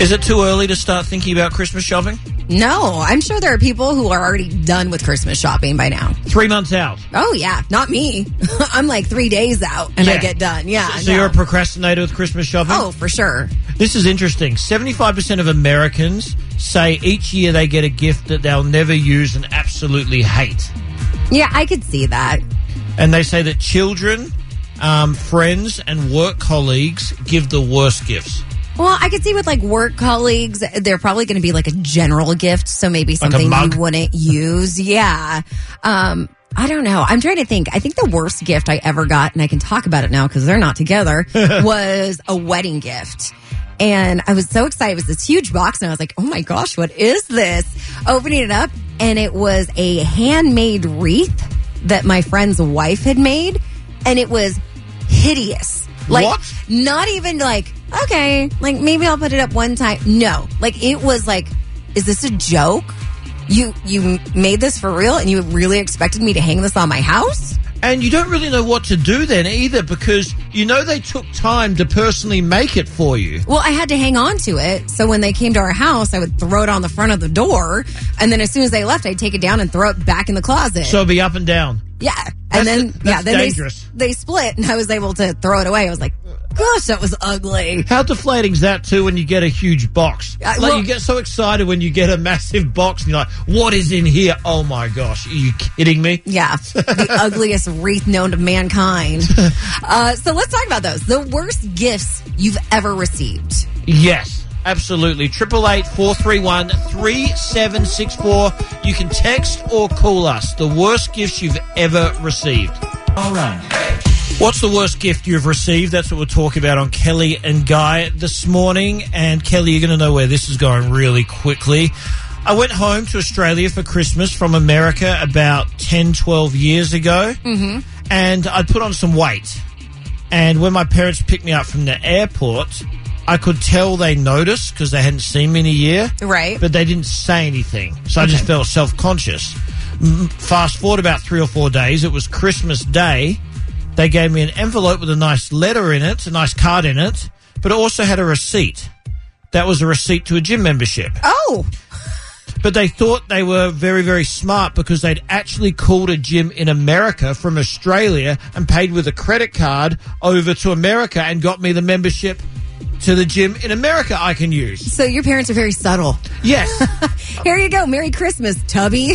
Is it too early to start thinking about Christmas shopping? No, I'm sure there are people who are already done with Christmas shopping by now. 3 months out. Oh, yeah. Not me. I'm like 3 days out and I get done. Yeah. So you're a procrastinator with Christmas shopping? Oh, for sure. This is interesting. 75% of Americans say each year they get a gift that they'll never use and absolutely hate. Yeah, I could see that. And they say that children, friends, and work colleagues give the worst gifts. Well, I could see with, like, work colleagues, they're probably going to be, like, a general gift, so maybe something like you wouldn't use. Yeah. I don't know. I'm trying to think. I think the worst gift I ever got, and I can talk about it now because they're not together, was a wedding gift. And I was so excited. It was this huge box, and I was like, oh, my gosh, what is this? Opening it up, and it was a handmade wreath that my friend's wife had made, and it was hideous. Like, what? Not even, like... okay, like maybe I'll put it up one time. No, like it was like, is this a joke? You made this for real and you really expected me to hang this on my house? And you don't really know what to do then either because you know they took time to personally make it for you. Well, I had to hang on to it. So when they came to our house, I would throw it on the front of the door. And then as soon as they left, I'd take it down and throw it back in the closet. So it'd be up and down. Yeah. And then they split and I was able to throw it away. I was like, gosh, that was ugly. How deflating is that, too, when you get a huge box? You get so excited when you get a massive box and you're like, what is in here? Oh, my gosh. Are you kidding me? Yeah. The ugliest wreath known to mankind. So let's talk about those. The worst gifts you've ever received. Yes, absolutely. 888-431-3764. You can text or call us. The worst gifts you've ever received. All right. What's the worst gift you've received? That's what we're talking about on Kelly and Guy this morning. And, Kelly, you're going to know where this is going really quickly. I went home to Australia for Christmas from America about 10, 12 years ago. Mm-hmm. And I'd put on some weight. And when my parents picked me up from the airport, I could tell they noticed because they hadn't seen me in a year. Right. But they didn't say anything. So I just felt self-conscious. Fast forward about 3 or 4 days. It was Christmas Day. They gave me an envelope with a nice letter in it, a nice card in it, but it also had a receipt. That was a receipt to a gym membership. Oh! But they thought they were very, very smart because they'd actually called a gym in America from Australia and paid with a credit card over to America and got me the membership to the gym in America I can use. So your parents are very subtle. Yes. Here you go. Merry Christmas, Tubby.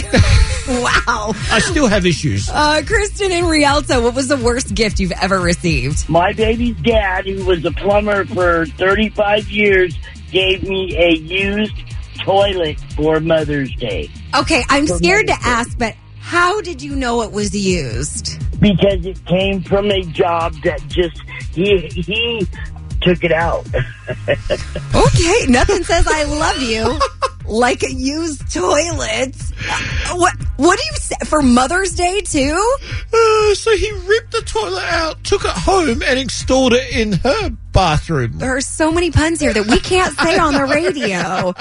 Wow. I still have issues. Kristen in Rialto, what was the worst gift you've ever received? My baby's dad, who was a plumber for 35 years, gave me a used toilet for Mother's Day. Okay, I'm scared to ask, but how did you know it was used? Because it came from a job that just... he took it out. Okay, nothing says I love you like a used toilet. What do you say for Mother's Day too? So he ripped the toilet out, took it home, and installed it in her bathroom. There are so many puns here that we can't say on the radio.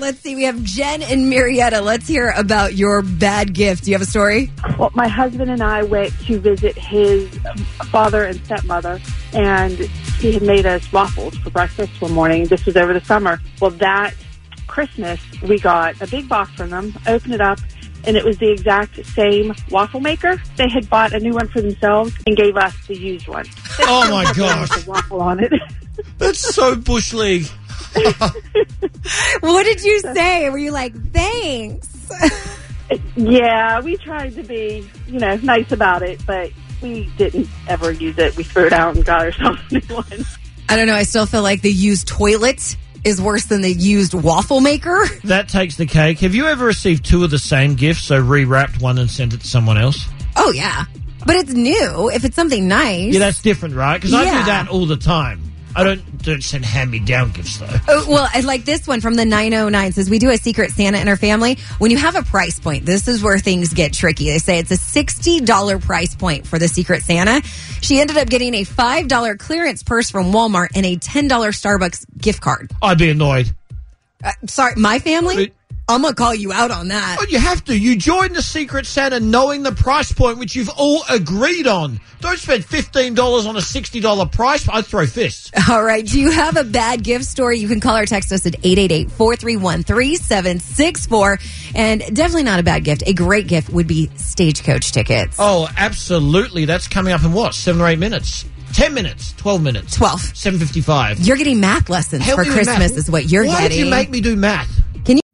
Let's see. We have Jen and Marietta. Let's hear about your bad gift. Do you have a story? Well, my husband and I went to visit his father and stepmother, and he had made us waffles for breakfast one morning. This was over the summer. Well, that Christmas, we got a big box from them, opened it up, and it was the exact same waffle maker. They had bought a new one for themselves and gave us the used one. Oh, my gosh. With the waffle on it. That's so bush league. What did you say? Were you like, thanks? Yeah, we tried to be, nice about it, but we didn't ever use it. We threw it out and got ourselves a new one. I don't know. I still feel like the used toilet is worse than the used waffle maker. That takes the cake. Have you ever received two of the same gifts, so rewrapped one and sent it to someone else? Oh, yeah. But it's new. If it's something nice. Yeah, that's different, right? Because I do that all the time. I don't send hand-me-down gifts, though. Oh, well, like this one from the 909 says, we do a Secret Santa in our family. When you have a price point, this is where things get tricky. They say it's a $60 price point for the Secret Santa. She ended up getting a $5 clearance purse from Walmart and a $10 Starbucks gift card. I'd be annoyed. Sorry, my family? I'm going to call you out on that. Well, you have to. You join the Secret Santa knowing the price point, which you've all agreed on. Don't spend $15 on a $60 price. I'd throw fists. All right. Do you have a bad gift story? You can call or text us at 888-431-3764. And definitely not a bad gift. A great gift would be stagecoach tickets. Oh, absolutely. That's coming up in what? 7 or 8 minutes? 10 minutes, 12 minutes. 12. 7:55. You're getting math lessons for Christmas is what you're getting. Why did you make me do math?